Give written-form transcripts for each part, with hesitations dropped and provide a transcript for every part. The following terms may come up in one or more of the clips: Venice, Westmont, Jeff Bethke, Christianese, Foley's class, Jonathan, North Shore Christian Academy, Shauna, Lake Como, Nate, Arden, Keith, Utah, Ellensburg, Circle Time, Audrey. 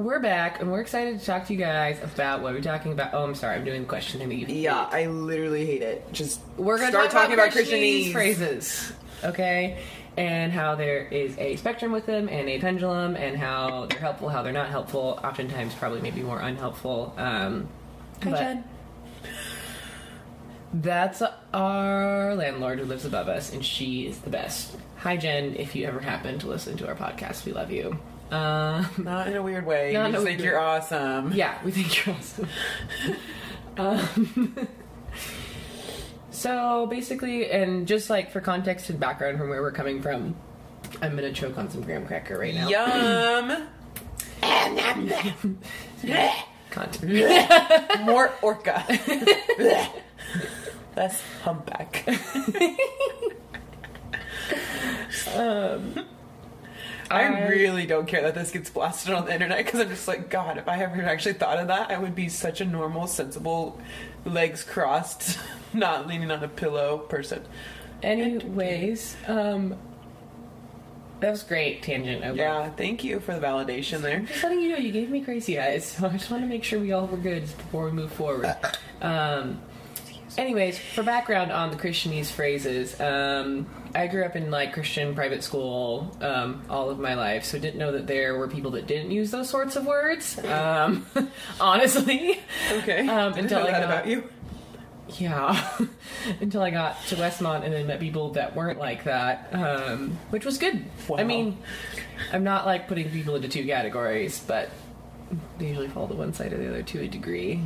we're back, and we're excited to talk to you guys about what we're talking about. Oh, I'm sorry. I'm doing the question thing that you hate. Yeah, I literally hate it. Just we're gonna start talking about Christianese phrases, okay? And how there is a spectrum with them and a pendulum, and how they're helpful, how they're not helpful. Oftentimes, probably maybe more unhelpful. Hi, Jen. That's our landlord who lives above us, and she is the best. Hi, Jen, if you ever happen to listen to our podcast, we love you. Not in a weird way. We think you're awesome. Yeah, we think you're awesome. So, basically, and just, like, for context and background from where we're coming from, I'm going to choke on some graham cracker right now. Yum! Content. More orca. Less humpback. I really don't care that this gets blasted on the internet, because I'm just like, God, if I ever actually thought of that, I would be such a normal, sensible, legs crossed, not leaning on a pillow person. Anyways, that was great tangent. Over. Yeah, thank you for the validation there. Just letting you know, you gave me crazy eyes, so I just want to make sure we all were good before we move forward. Anyways, for background on the Christianese phrases, I grew up in, like, Christian private school all of my life, so didn't know that there were people that didn't use those sorts of words, honestly. Okay. Yeah. Until I got to Westmont and then met people that weren't like that, which was good. Wow. I mean, I'm not, like, putting people into two categories, but they usually fall to one side or the other to a degree.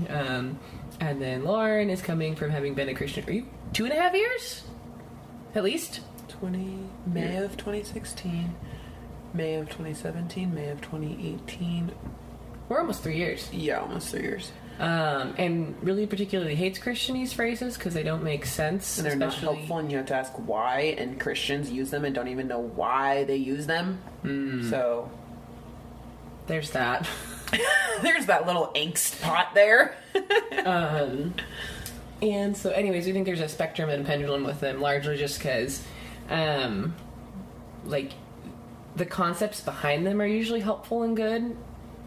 And then Lauren is coming from having been a Christian for 2.5 years? At least? May of 2016, May of 2017, May of 2018. We're almost 3 years. Yeah, almost 3 years. And really particularly hates Christianese phrases because they don't make sense. And they're not helpful, and you have to ask why, and Christians use them and don't even know why they use them. So there's that. There's that little angst pot there. And so anyways, we think there's a spectrum and a pendulum with them, largely just because, like, the concepts behind them are usually helpful and good,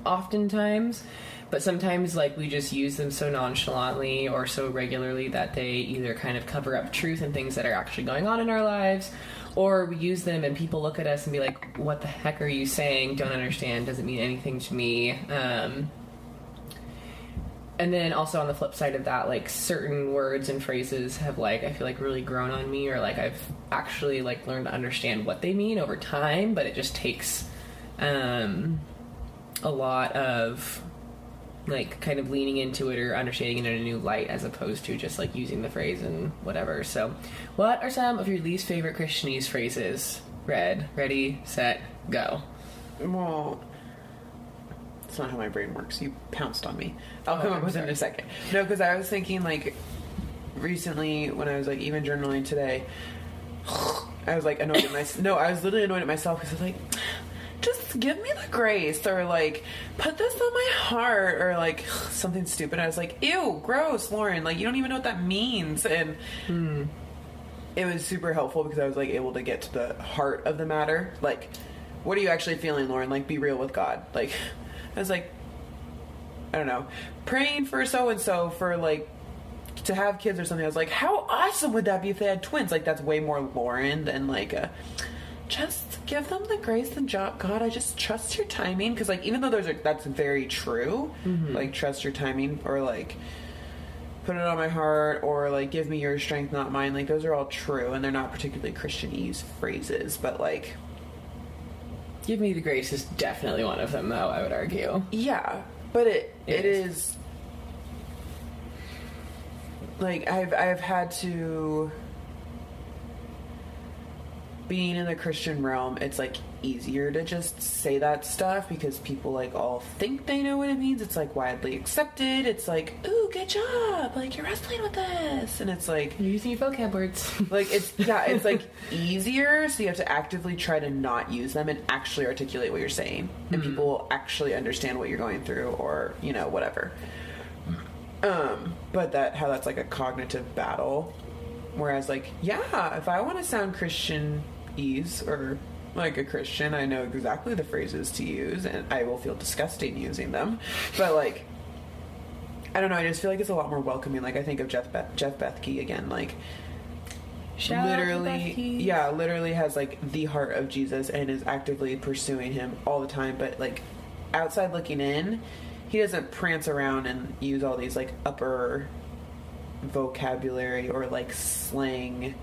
oftentimes, but sometimes, like, we just use them so nonchalantly or so regularly that they either kind of cover up truth and things that are actually going on in our lives, or we use them and people look at us and be like, what the heck are you saying? Don't understand. Doesn't mean anything to me. And then also on the flip side of that, like, certain words and phrases have, like, I feel like really grown on me, or, like, I've actually, like, learned to understand what they mean over time, but it just takes a lot of, like, kind of leaning into it or understanding it in a new light as opposed to just, like, using the phrase and whatever. So, what are some of your least favorite Christianese phrases? Red, ready, set, go. Well, that's not how my brain works. You pounced on me. I'll come up with it in a second. No, because I was thinking, like, recently when I was, like, even journaling today, I was, like, annoyed at myself. No, I was literally annoyed at myself because I was like, just give me the grace, or, like, put this on my heart, or, like, something stupid. I was like, ew, gross, Lauren, like, you don't even know what that means. And it was super helpful because I was, like, able to get to the heart of the matter. Like, what are you actually feeling, Lauren? Like, be real with God. Like, I was like, I don't know, praying for so-and-so for, like, to have kids or something. I was like, how awesome would that be if they had twins? Like, that's way more Lauren than, like, a just give them the grace and job. God, I just trust your timing. Because, like, even though that's very true, like, trust your timing, or, like, put it on my heart, or, like, give me your strength, not mine. Like, those are all true, and they're not particularly Christianese phrases, but, like, give me the grace is definitely one of them, though, I would argue. Yeah, but it is like, I've had to, being in the Christian realm, it's, like, easier to just say that stuff because people, like, all think they know what it means. It's, like, widely accepted. It's, like, ooh, good job. Like, you're wrestling with this. And it's, like, you're using your vocab words. Like, it's, like, easier, so you have to actively try to not use them and actually articulate what you're saying. And people will actually understand what you're going through, or, you know, whatever. But how that's, like, a cognitive battle. Whereas, like, yeah, if I want to sound Christian or like a Christian, I know exactly the phrases to use, and I will feel disgusting using them. But, like, I don't know, I just feel like it's a lot more welcoming. Like, I think of Jeff Bethke again, like, literally has, like, the heart of Jesus and is actively pursuing him all the time. But, like, outside looking in, he doesn't prance around and use all these, like, upper vocabulary or, like, slang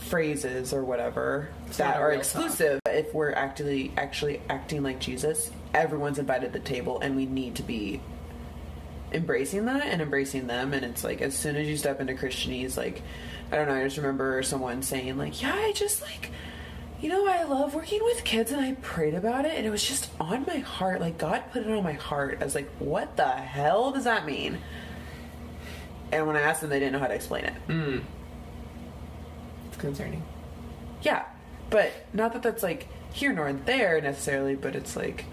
phrases or whatever that are exclusive. If we're actually acting like Jesus, everyone's invited to the table, and we need to be embracing that and embracing them. And it's like, as soon as you step into Christianese, like, I don't know, I just remember someone saying, like, yeah, I just, like, you know, I love working with kids, and I prayed about it, and it was just on my heart. Like, God put it on my heart. I was like, what the hell does that mean? And when I asked them, they didn't know how to explain it. It's concerning. Yeah. But not that that's, like, here nor there necessarily, but it's like,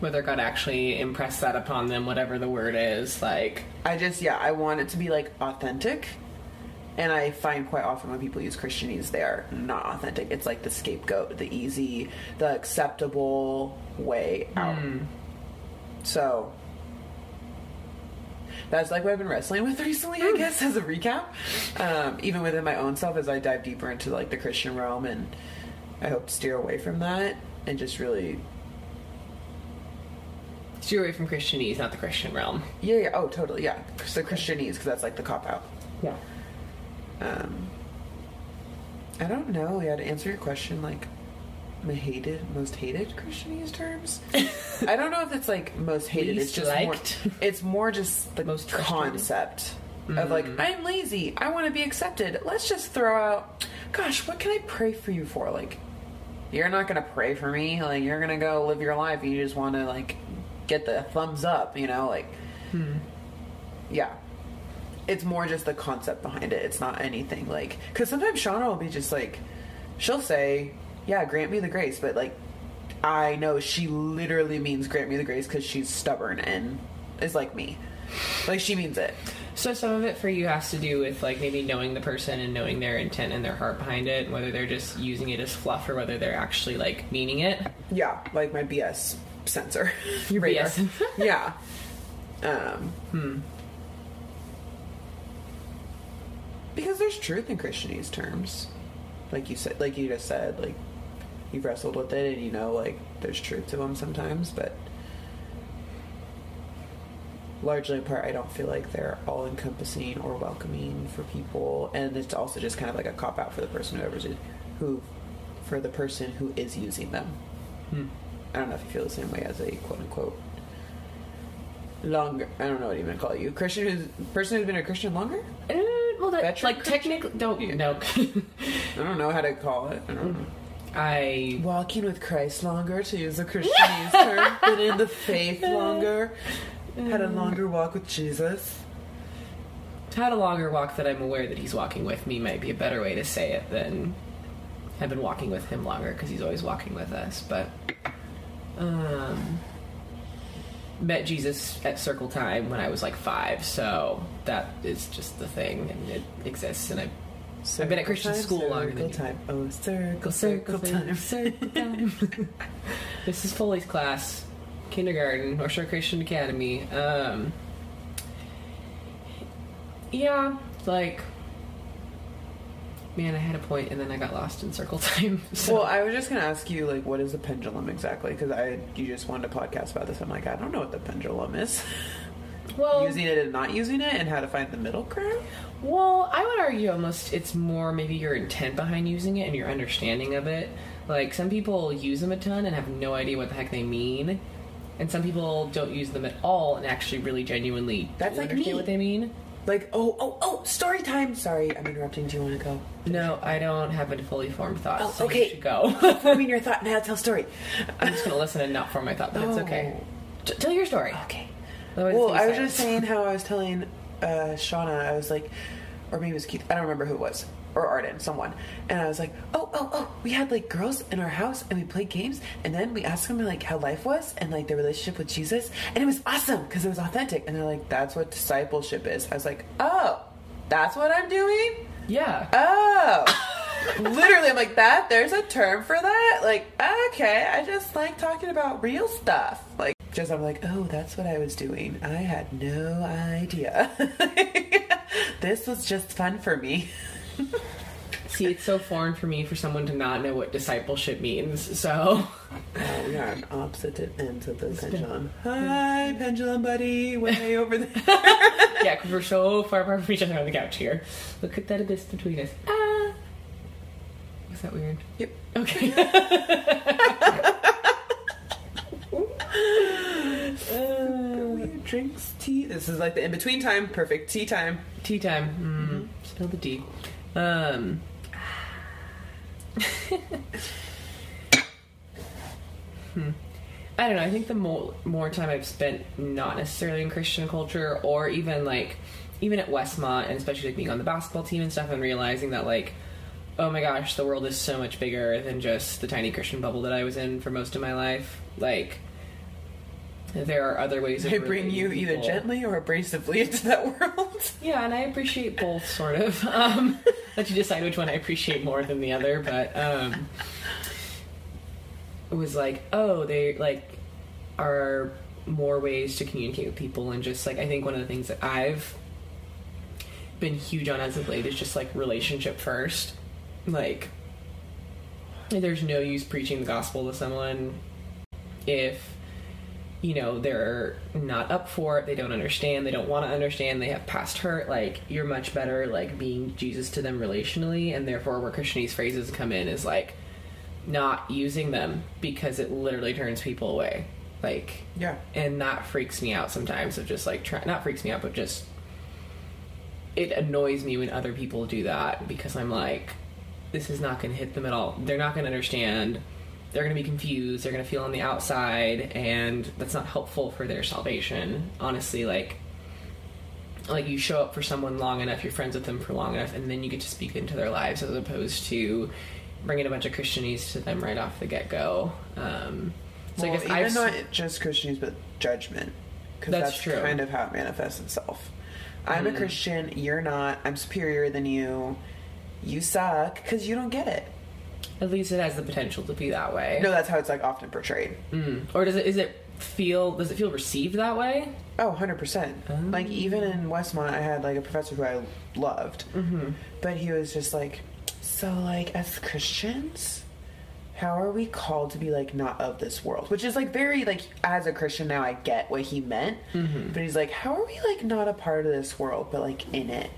whether God actually impressed that upon them, whatever the word is, like, I want it to be, like, authentic. And I find quite often when people use Christianese, they are not authentic. It's like the scapegoat, the easy, the acceptable way out. So that's, like, what I've been wrestling with recently, I guess, as a recap. Even within my own self, as I dive deeper into, like, the Christian realm, and I hope to steer away from that and just really steer away from Christianese, not the Christian realm. Yeah. Oh, totally. Yeah. So Christianese, because that's, like, the cop out. Yeah. I don't know. Yeah, to answer your question, like, my most hated Christianese terms. I don't know if it's, like, most hated. Least it's just liked. It's more just the most concept of, like, I'm lazy. I want to be accepted. Let's just throw out, gosh, what can I pray for you for? Like, you're not going to pray for me. Like, you're going to go live your life. You just want to, like, get the thumbs up, you know? Like, yeah. It's more just the concept behind it. It's not anything, like, because sometimes Shauna will be just, like, she'll say, yeah, grant me the grace, but, like, I know she literally means grant me the grace because she's stubborn and is like me. Like, she means it. So some of it for you has to do with, like, maybe knowing the person and knowing their intent and their heart behind it, and whether they're just using it as fluff or whether they're actually, like, meaning it. Yeah, like my BS sensor. Your radar. BS. Yeah. Because there's truth in Christianese terms. Like you said, like you just said, like, you've wrestled with it, and you know, like, there's truth to them sometimes, but largely in part, I don't feel like they're all-encompassing or welcoming for people, and it's also just kind of like a cop-out for the person who is using them. I don't know if you feel the same way as a quote-unquote longer, I don't know what to even call you, person who's been a Christian longer? Well, that, like, technically, no. I don't know how to call it. I don't know. Walking with Christ longer, to use a Christianese term, been in the faith longer, had a longer walk with Jesus. Had a longer walk that I'm aware that he's walking with me might be a better way to say it than I've been walking with him longer, because he's always walking with us, but, met Jesus at Circle Time when I was, like, 5, so that is just the thing, and it exists, and I've been at Christian school longer than you. Circle Time. This is Foley's class, kindergarten, North Shore Christian Academy. Yeah, like, man, I had a point, and then I got lost in Circle Time. So. Well, I was just going to ask you, like, what is the pendulum exactly? Because you just wanted a podcast about this. I'm like, I don't know what the pendulum is. Well, using it and not using it, and how to find the middle ground? Well, I would argue almost it's more maybe your intent behind using it and your understanding of it. Like, some people use them a ton and have no idea what the heck they mean. And some people don't use them at all and actually really genuinely understand what they mean. Like, oh, story time. Sorry, I'm interrupting. Do you want to go? No, I don't have a fully formed thought. Oh, so okay. You should go. Forming your thought, now tell a story. I'm just going to listen and not form my thought, but it's okay. Tell your story. Okay. Otherwise, well, I was just saying how I was telling Shauna, I was like, or maybe it was Keith, I don't remember who it was, or Arden, someone. And I was like, oh, we had, like, girls in our house, and we played games, and then we asked them, like, how life was, and, like, their relationship with Jesus, and it was awesome, because it was authentic. And they're like, that's what discipleship is. I was like, oh, that's what I'm doing? Yeah. Oh. Literally, I'm like, that, there's a term for that? Like, okay, I just like talking about real stuff. Like, just, I'm like, oh, that's what I was doing. I had no idea. This was just fun for me. See, it's so foreign for me for someone to not know what discipleship means, so... we are on opposite ends of the pendulum. Hi, pendulum buddy, way over there. Yeah, because we're so far apart from each other on the couch here. Look at that abyss between us. Ah! Was that weird? Yep. Okay. Weird drinks, tea. This is like the in-between time. Perfect. Tea time. Tea time. Spill the tea. I don't know. I think the more time I've spent not necessarily in Christian culture, or even like at Westmont, and especially like being on the basketball team and stuff, and realizing that like, oh my gosh, the world is so much bigger than just the tiny Christian bubble that I was in for most of my life. Like, there are other ways. They bring you people, either gently or abrasively, into that world. Yeah, and I appreciate both, sort of. Let you decide which one I appreciate more than the other, but it was like, oh, they like are more ways to communicate with people, and just like, I think one of the things that I've been huge on as of late is just like relationship first. Like, there's no use preaching the gospel to someone if, you know, they're not up for it, they don't understand, they don't want to understand, they have past hurt. Like, you're much better like being Jesus to them relationally, and therefore where Christianese phrases come in is like not using them, because it literally turns people away. Like, yeah, and that freaks me out sometimes, of just like not freaks me out, but just it annoys me when other people do that, because I'm like, this is not going to hit them at all. They're not going to understand. They're going to be confused. They're going to feel on the outside, and that's not helpful for their salvation. Honestly, like you show up for someone long enough, you're friends with them for long enough, and then you get to speak into their lives, as opposed to bringing a bunch of Christianese to them right off the get-go. So well, I guess not just Christianese, but judgment, because that's true. Kind of how it manifests itself. I'm a Christian. You're not. I'm superior than you. You suck because you don't get it. At least it has the potential to be that way. No, that's how it's like often portrayed. Or does it feel received that way? Oh, 100%. Like, even in Westmont, I had like a professor who I loved, but he was just like, so like, as Christians, how are we called to be like not of this world? Which is like very like, as a Christian now I get what he meant, but he's like, how are we like not a part of this world, but like in it?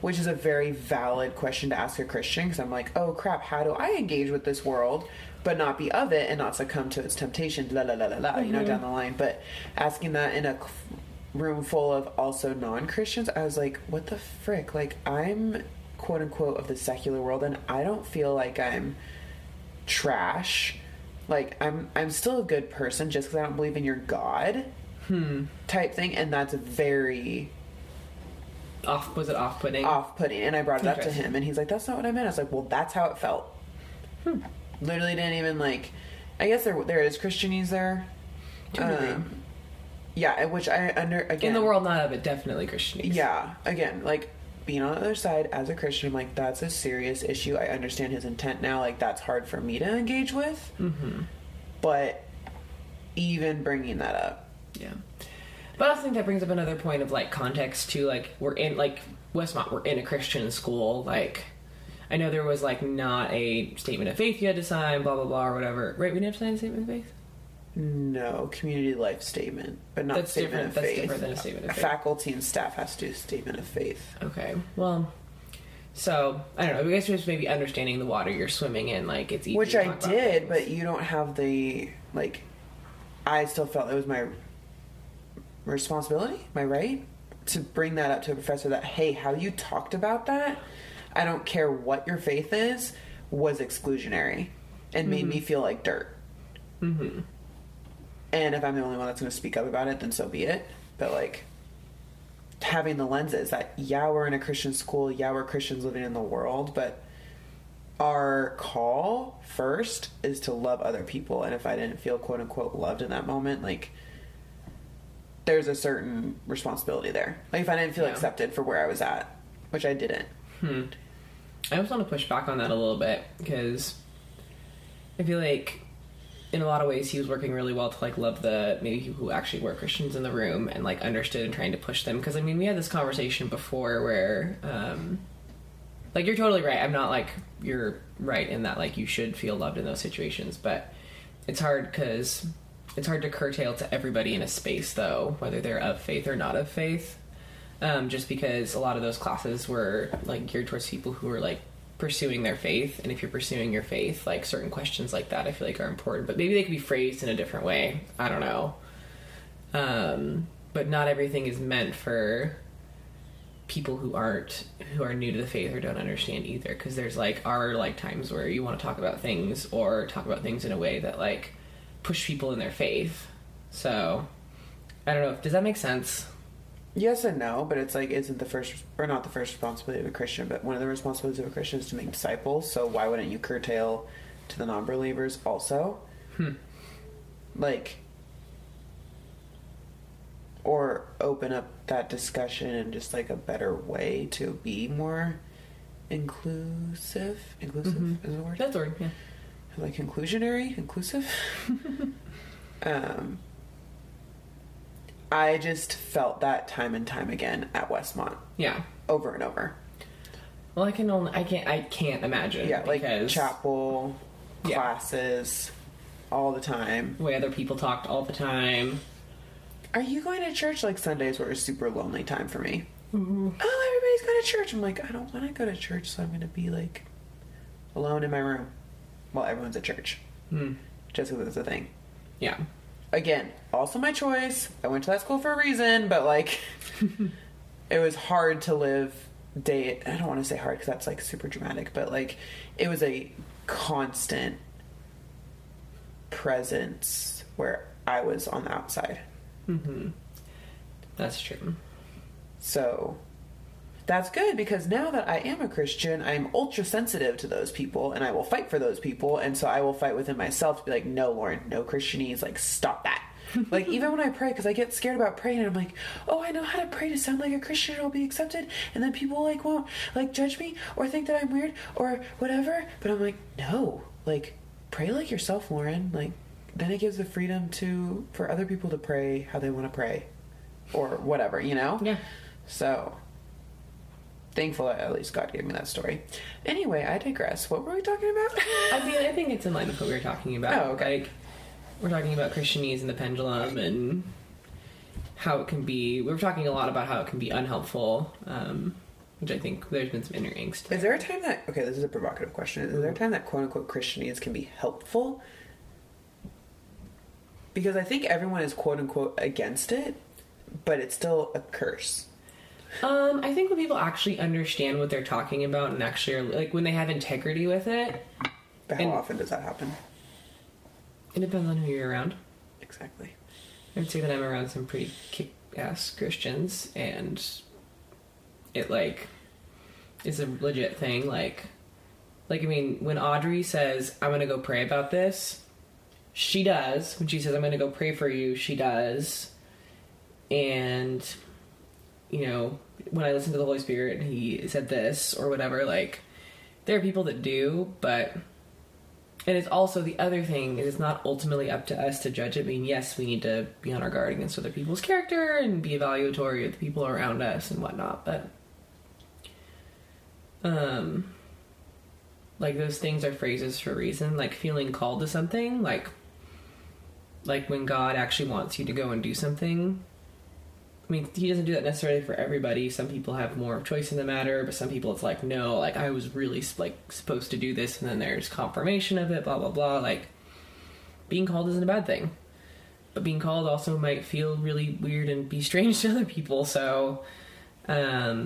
Which is a very valid question to ask a Christian, because I'm like, oh crap, how do I engage with this world but not be of it and not succumb to its temptation, you know, down the line. But asking that in a room full of also non-Christians, I was like, what the frick? Like, I'm quote unquote of the secular world, and I don't feel like I'm trash. Like, I'm still a good person just because I don't believe in your God type thing, and that's very... Was it off-putting? Off-putting, and I brought it up to him, and he's like, that's not what I meant. I was like, well, that's how it felt. Literally didn't even, like... I guess there is Christianese there. Totally. Yeah, which I again... In the world not of it, definitely Christianese. Yeah, again, like, being on the other side as a Christian, I'm like, that's a serious issue. I understand his intent now. Like, that's hard for me to engage with. But even bringing that up... Yeah. But I also think that brings up another point of, like, context, too. Like, we're in, like, Westmont, we're in a Christian school. Like, I know there was, like, not a statement of faith you had to sign, blah, blah, blah, or whatever. Right? We didn't have to sign a statement of faith? No. Community life statement. But not statement of faith. That's different than a statement of faith. Faculty and staff has to do a statement of faith. Okay. Well, so, I don't know. I guess just maybe understanding the water you're swimming in, like, it's easy. Which I did, but you don't have the, like, I still felt it was my... responsibility, my right, to bring that up to a professor that, hey, how you talked about that, I don't care what your faith is, was exclusionary and made me feel like dirt. And if I'm the only one that's going to speak up about it, then so be it. But like, having the lenses that, yeah, we're in a Christian school, yeah, we're Christians living in the world, but our call first is to love other people. And if I didn't feel quote unquote loved in that moment, like, there's a certain responsibility there. Like, if I didn't feel accepted for where I was at, which I didn't, I just want to push back on that a little bit, because I feel like in a lot of ways he was working really well to, like, love the maybe people who actually were Christians in the room and, like, understood and trying to push them. Because, I mean, we had this conversation before where, like, you're totally right. I'm not, like, you're right in that, like, you should feel loved in those situations. But it's hard because it's hard to curtail to everybody in a space, though, whether they're of faith or not of faith. Just because a lot of those classes were, like, geared towards people who were, like, pursuing their faith. And if you're pursuing your faith, like, certain questions like that I feel like are important, but maybe they could be phrased in a different way. I don't know. But not everything is meant for people who are new to the faith or don't understand either, because there's, like, are, like, times where you want to talk about things or talk about things in a way that, like, push people in their faith. So I don't know, does that make sense? Yes and no, but it's like, isn't the first, or not the first responsibility of a Christian, but one of the responsibilities of a Christian is to make disciples, so why wouldn't you curtail to the non-believers also? Like, or open up that discussion in just, like, a better way to be more inclusive? Inclusive is the word? That's the word, yeah. Like, inclusionary? Inclusive? I just felt that time and time again at Westmont. Yeah. Over and over. Well, I can't imagine. Yeah, like chapel, classes, all the time. The way other people talked all the time. Are you going to church? Like, Sundays were a super lonely time for me. Mm-hmm. Oh, everybody's going to church. I'm like, I don't want to go to church, so I'm going to be, like, alone in my room while everyone's at church. Mm. Just because it's a thing. Yeah. Again, also my choice. I went to that school for a reason, but, like, it was hard to live day... I don't want to say hard, because that's, like, super dramatic, but, like, it was a constant presence where I was on the outside. Mm-hmm. That's true. So, that's good, because now that I am a Christian, I'm ultra sensitive to those people, and I will fight for those people, and so I will fight within myself to be like, no, Lauren, no Christianese, like, stop that. Like, even when I pray, because I get scared about praying, and I'm like, oh, I know how to pray to sound like a Christian, and I'll be accepted, and then people, like, won't, like, judge me, or think that I'm weird, or whatever, but I'm like, no, like, pray like yourself, Lauren. Like, then it gives the freedom to, for other people to pray how they want to pray, or whatever, you know? Yeah. So... thankful that at least God gave me that story. Anyway, I digress. What were we talking about? I mean, I think it's in line with what we were talking about. Oh, okay. Like, we're talking about Christianese and the pendulum and how it can be... we were talking a lot about how it can be unhelpful, which I think there's been some inner angst. Is there a time that... okay, this is a provocative question. Is there a time that quote-unquote Christianese can be helpful? Because I think everyone is quote-unquote against it, but it's still a curse. I think when people actually understand what they're talking about and actually are, like, when they have integrity with it. But how often does that happen? It depends on who you're around. Exactly. I would say that I'm around some pretty kick-ass Christians, and it, like, is a legit thing. Like, I mean, when Audrey says, I'm going to go pray about this, she does. When she says, I'm going to go pray for you, she does. And... you know, when I listened to the Holy Spirit and he said this or whatever, like, there are people that do, but, and it's also the other thing, it is not ultimately up to us to judge it. I mean, yes, we need to be on our guard against other people's character and be evaluatory of the people around us and whatnot, but, like, those things are phrases for a reason, like, feeling called to something, like, when God actually wants you to go and do something. I mean, he doesn't do that necessarily for everybody. Some people have more choice in the matter, but some people it's like, no, like, I was really, like, supposed to do this, and then there's confirmation of it, blah, blah, blah. Like, being called isn't a bad thing. But being called also might feel really weird and be strange to other people, so... let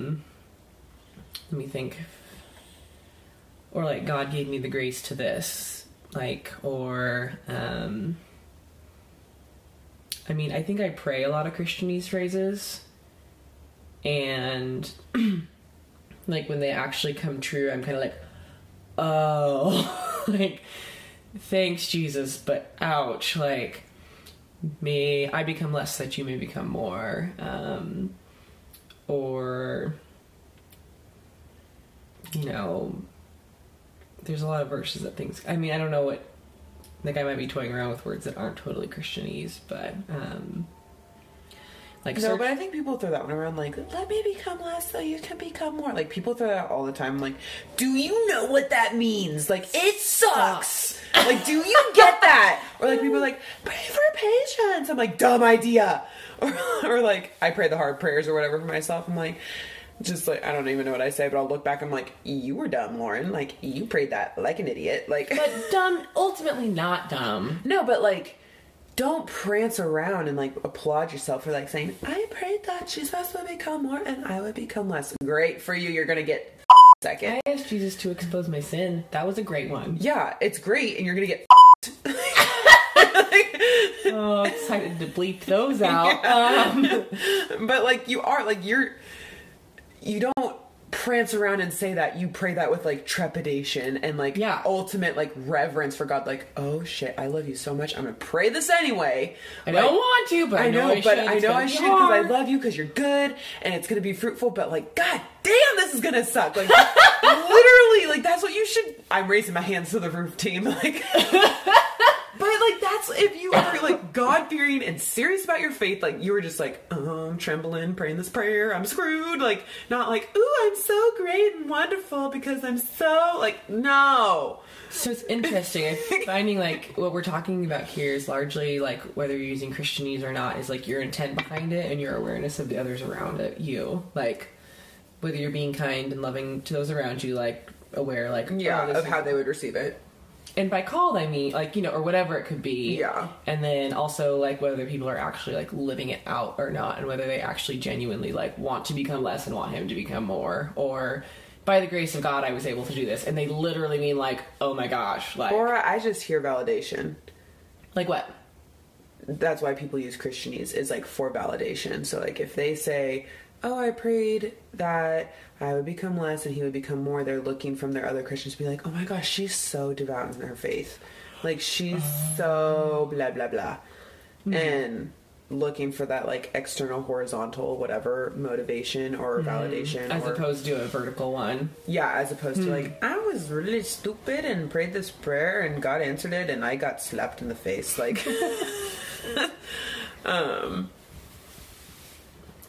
me think. Or, like, God gave me the grace to this. Like, or... I mean, I think I pray a lot of Christianese phrases, and, like, when they actually come true, I'm kind of like, oh, like, thanks, Jesus, but ouch, like, may I become less that you may become more, or... you know, there's a lot of verses that things, I mean, I don't know what, like, I might be toying around with words that aren't totally Christianese, but, like, no, but I think people throw that one around, like, let me become less so you can become more. Like, people throw that out all the time. Like, do you know what that means? Like, it sucks. Like, do you get that? Or, like, people are like, pray for patience. I'm like, dumb idea. Or like, I pray the hard prayers or whatever for myself. I'm like, just like, I don't even know what I say, but I'll look back. I'm like, you were dumb, Lauren. Like, you prayed that like an idiot. Like, but dumb, ultimately not dumb. No, but like, don't prance around and, like, applaud yourself for, like, saying, I prayed that Jesus would become more and I would become less. Great for you. You're going to get second. I asked Jesus to expose my sin. That was a great one. Yeah, it's great, and you're going to get Oh, excited to bleep those out. Yeah. But, like, you are, like, you don't prance around and say that. You pray that with, like, trepidation and, like, yeah, ultimate, like, reverence for God. Like, oh shit, I love you so much, I'm gonna pray this anyway. I, like, don't want to, but I know I should because I love you, because you're good and it's gonna be fruitful, but, like, god damn, this is gonna suck. Like, literally, like, that's what you should. I'm raising my hands to the roof, team, like. But, like, that's if you are, like, God-fearing and serious about your faith, like, you were just like, I'm trembling, praying this prayer, I'm screwed. Like, not like, ooh, I'm so great and wonderful because I'm so, like, no. So it's interesting. I'm finding, like, what we're talking about here is largely, like, whether you're using Christianese or not is, like, your intent behind it and your awareness of the others around you. Like, whether you're being kind and loving to those around you, like, aware, like, yeah, of how they would receive it. And by called, I mean, like, you know, or whatever it could be. Yeah. And then also, like, whether people are actually, like, living it out or not, and whether they actually genuinely, like, want to become less and want him to become more, or by the grace of God, I was able to do this. And they literally mean, like, oh my gosh, like. Or I just hear validation. Like what? That's why people use Christianese, is, like, for validation. So, like, if they say, oh, I prayed that I would become less and he would become more, they're looking from their other Christians to be like, oh my gosh, she's so devout in her faith. Like, she's so blah, blah, blah. Mm-hmm. And looking for that, like, external, horizontal, whatever, motivation or validation. As opposed to a vertical one. Yeah, as opposed to, like, I was really stupid and prayed this prayer and God answered it and I got slapped in the face. Like,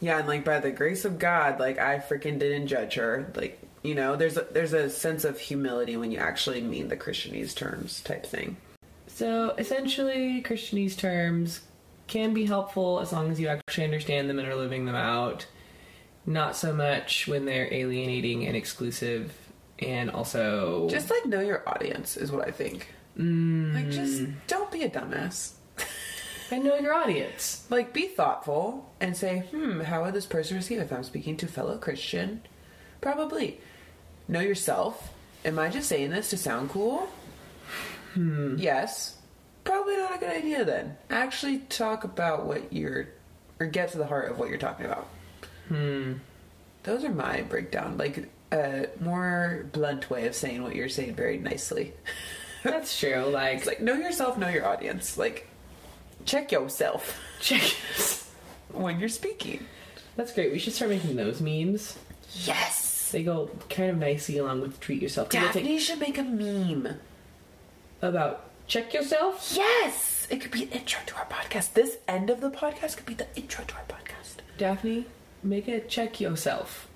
yeah, and, like, by the grace of God, like, I freaking didn't judge her. Like, you know, there's a sense of humility when you actually mean the Christianese terms type thing. So, essentially, Christianese terms can be helpful as long as you actually understand them and are living them out. Not so much when they're alienating and exclusive, and also, just, like, know your audience is what I think. Like, just don't be a dumbass. And know your audience. Like, be thoughtful and say, how would this person receive if I'm speaking to a fellow Christian? Probably. Know yourself. Am I just saying this to sound cool? Yes. Probably not a good idea then. Actually talk about or get to the heart of what you're talking about. Those are my breakdown. Like, a more blunt way of saying what you're saying very nicely. That's true. Like, it's like, know yourself, know your audience. Like, check yourself. When you're speaking. That's great. We should start making those memes. Yes. They go kind of nicely along with treat yourself. Daphne should make a meme. About check yourself? Yes. It could be an intro to our podcast. This end of the podcast could be the intro to our podcast. Daphne, make a check yourself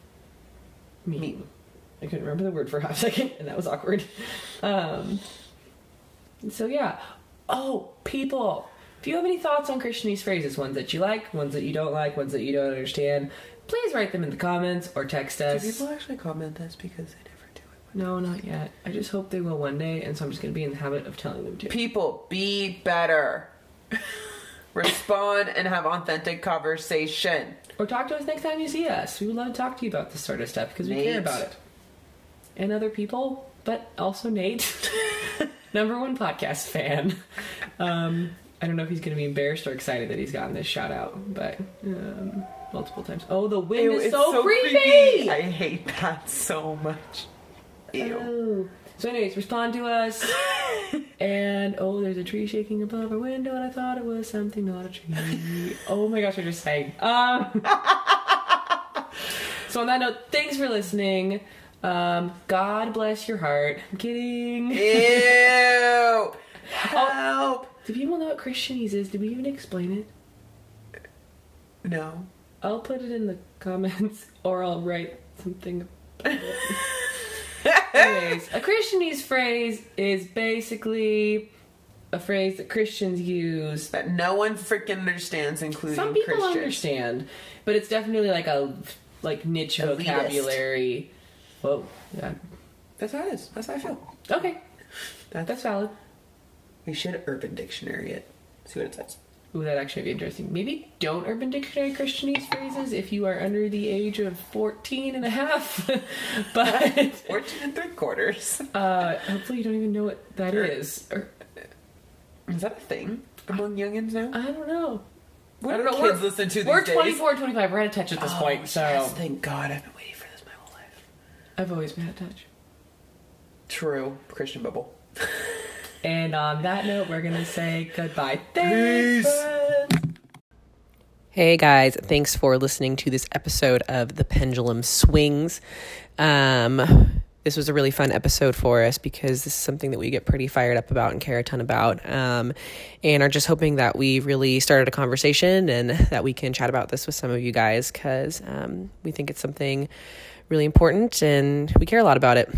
meme. I couldn't remember the word for a half second, and that was awkward. So, yeah. Oh, people. If you have any thoughts on Christianese phrases, ones that you like, ones that you don't like, ones that you don't understand, please write them in the comments or text us. Do people actually comment this? Because they never do it. No, not yet. I just hope they will one day, and so I'm just going to be in the habit of telling them to. People, be better. Respond and have authentic conversation. Or talk to us next time you see us. We would love to talk to you about this sort of stuff, because we care about it. And other people, but also Nate. #1 podcast fan. I don't know if he's going to be embarrassed or excited that he's gotten this shout out, but multiple times. Oh, the wind is so creepy! I hate that so much. Ew. Oh. So anyways, respond to us. And, oh, there's a tree shaking above our window, and I thought it was something, not a tree. Oh my gosh, I just sang. So on that note, thanks for listening. God bless your heart. I'm kidding. Ew. Help. Do people know what Christianese is? Did we even explain it? No. I'll put it in the comments, or I'll write something about it. Anyways, a Christianese phrase is basically a phrase that Christians use that no one freaking understands, including some people Christians. Understand, but it's definitely like a niche elitist vocabulary. Whoa, yeah. That's how it is. That's how I feel. Okay, that's valid. We should Urban Dictionary it. See what it says. Ooh, that actually would be interesting. Maybe don't Urban Dictionary Christianese phrases if you are under the age of 14 and a half. But 14 and 3/4. Hopefully you don't even know what that is. Or, is that a thing among youngins now? I don't know. What do kids listen to these days? We're 24, 25. We're out of touch at this point. So yes, thank God. I've been waiting for this my whole life. I've always been out of touch. True. Christian bubble. And on that note, we're going to say goodbye. Thanks. Peace. Hey, guys. Thanks for listening to this episode of The Pendulum Swings. This was a really fun episode for us because this is something that we get pretty fired up about and care a ton about, and are just hoping that we really started a conversation and that we can chat about this with some of you guys because we think it's something really important and we care a lot about it.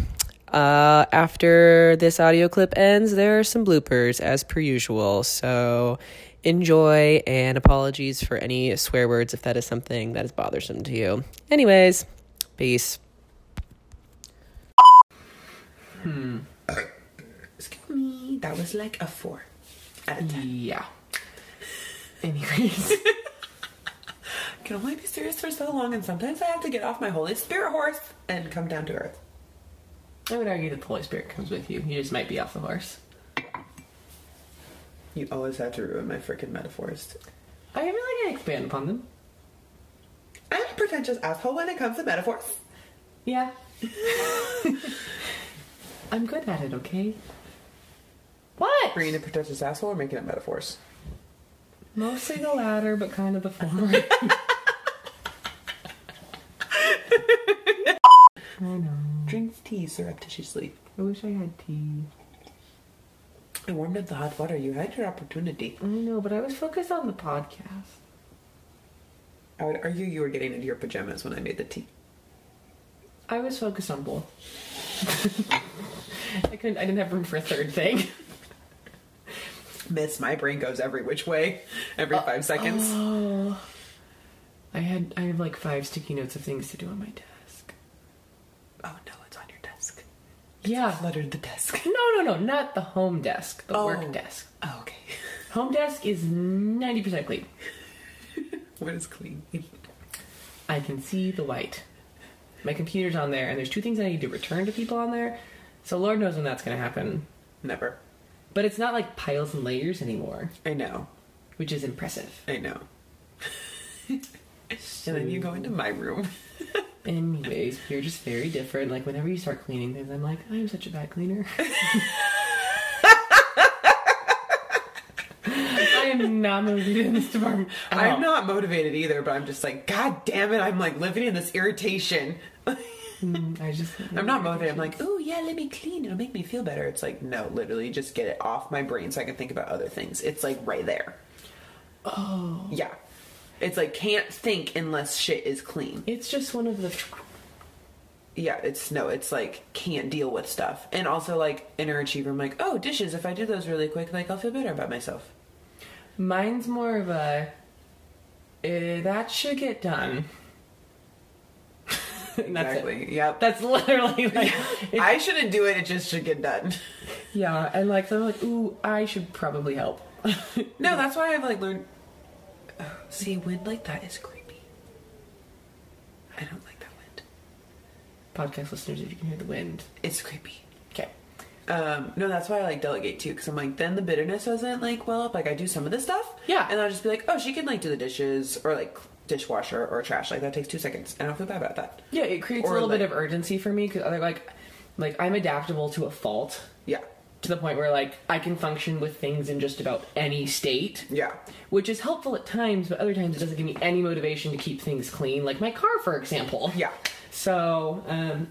After this audio clip ends, there are some bloopers as per usual, so enjoy, and apologies for any swear words if that is something that is bothersome to you. Anyways, peace. Excuse me. That was like a 4 out of 10. Yeah. Anyways. I can only be serious for so long, and sometimes I have to get off my Holy Spirit horse and come down to earth. I would argue that the Holy Spirit comes with you. You just might be off the horse. You always have to ruin my freaking metaphors. I really can expand upon them. I'm a pretentious asshole when it comes to metaphors. Yeah. I'm good at it, okay? What? Being a pretentious asshole or making up metaphors? Mostly the latter, but kind of the former. I know. Drinks tea, syrup, she sleep. I wish I had tea. I warmed up the hot water. You had your opportunity. I know, but I was focused on the podcast. I would argue you were getting into your pajamas when I made the tea. I was focused on both. I didn't have room for a third thing. Miss, my brain goes every which way every 5 seconds. Oh. I have like 5 sticky notes of things to do on my desk. Oh no, it's on your desk. Yeah, cluttered the desk. No, not the home desk, the work desk. Oh, okay. Home desk is 90% clean. What is clean? I can see the white. My computer's on there, and there's 2 things I need to return to people on there. So Lord knows when that's going to happen. Never. But it's not like piles and layers anymore. I know. Which is impressive. I know. So, and then you go into my room. Anyways, you're just very different. Like, whenever you start cleaning things, I'm like, I'm such a bad cleaner. I am not motivated in this department. I'm not motivated either, but I'm just like, God damn it, I'm like living in this irritation. I'm not motivated. I'm like, oh yeah, let me clean. It'll make me feel better. It's like, no, literally just get it off my brain so I can think about other things. It's like right there. Oh. Yeah. It's like, can't think unless shit is clean. It's just one of the... Yeah, it's like, can't deal with stuff. And also like, inner achiever. I'm like, oh, dishes. If I do those really quick, like, I'll feel better about myself. Mine's more of a, that should get done. Exactly. That's yep. That's literally like... I shouldn't do it, it just should get done. Yeah, and like, so I'm like, ooh, I should probably help. No, that's why I've like learned... Oh, see, wind like that is creepy. I don't like that wind. Podcast listeners, if you can hear the wind. It's creepy. Okay. No, that's why I like delegate too, because I'm like, then the bitterness doesn't like well up. Like, I do some of this stuff, yeah, and I'll just be like, oh, she can like do the dishes or like dishwasher or trash. Like, that takes 2 seconds, and I don't feel bad about that. Yeah, it creates a little bit of urgency for me because like I'm adaptable to a fault. Yeah, to the point where like I can function with things in just about any state. Yeah, which is helpful at times, but other times it doesn't give me any motivation to keep things clean. Like my car, for example. Yeah. So,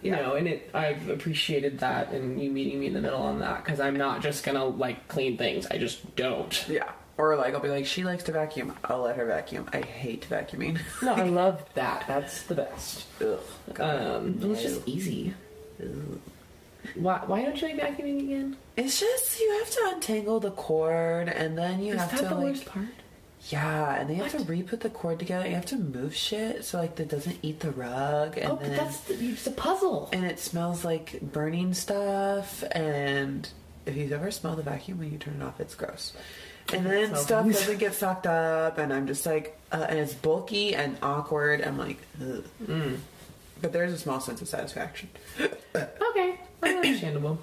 you know, and I've appreciated that and you meeting me in the middle on that, because I'm not just going to, like, clean things. I just don't. Yeah. Or, like, I'll be like, she likes to vacuum. I'll let her vacuum. I hate vacuuming. No, I love that. That's the best. Ugh. No. It's just easy. Ugh. Why don't you like vacuuming again? It's just, you have to untangle the cord, and then you have to, like... Is that the worst part? Yeah, and then you have to re-put the cord together. You have to move shit so, like, that doesn't eat the rug. And but that's the puzzle. And it smells like burning stuff, and if you've ever smelled the vacuum when you turn it off, it's gross. And then stuff doesn't get sucked up, and I'm just like... and it's bulky and awkward. I'm like, ugh. Mm. But there's a small sense of satisfaction. Okay. Understandable.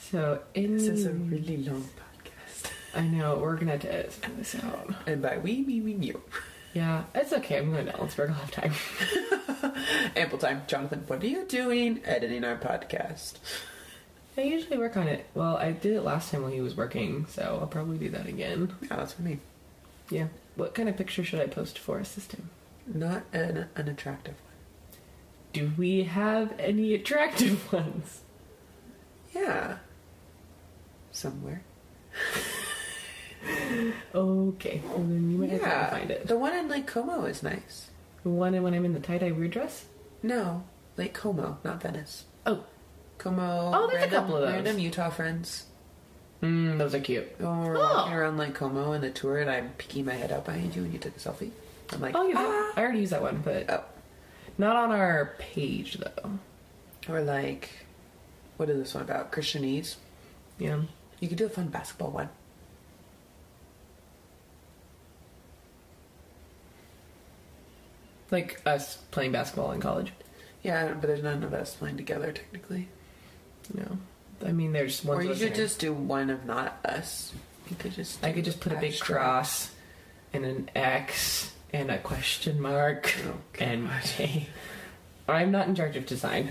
So, this is a really long podcast. I know. We're going to have to edit some of this out. And by we, mean you. Yeah. It's okay. I'm going to Ellensburg. I'll have time. Ample time. Jonathan, what are you doing editing our podcast? I usually work on it. Well, I did it last time while he was working, so I'll probably do that again. Yeah, that's for me. Yeah. What kind of picture should I post for us this time? Not an unattractive one. Do we have any attractive ones? Yeah. Somewhere. Okay. Well, then you might have to find it. The one in Lake Como is nice. The one in when I'm in the tie-dye weird dress? No. Lake Como, not Venice. Oh. Como. Oh, there's a couple of those. Random Utah friends. Those are cute. We're walking around Lake Como in the tour, and I'm peeking my head out behind you, and you took a selfie. I'm like, I already used that one, but... Oh. Not on our page, though. Or, like, what is this one about? Christianese? Yeah. You could do a fun basketball one. Like us playing basketball in college? Yeah, but there's none of us playing together, technically. No. I mean, there's one. Or you could just do one of not us. You could just... I could just put a big cross and an X... and a question mark. Okay. And I'm not in charge of design.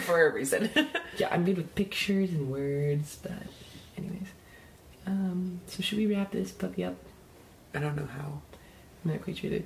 For a reason. Yeah, I'm good with pictures and words, but anyways. So should we wrap this puppy up? I don't know how. I'm not quite sure.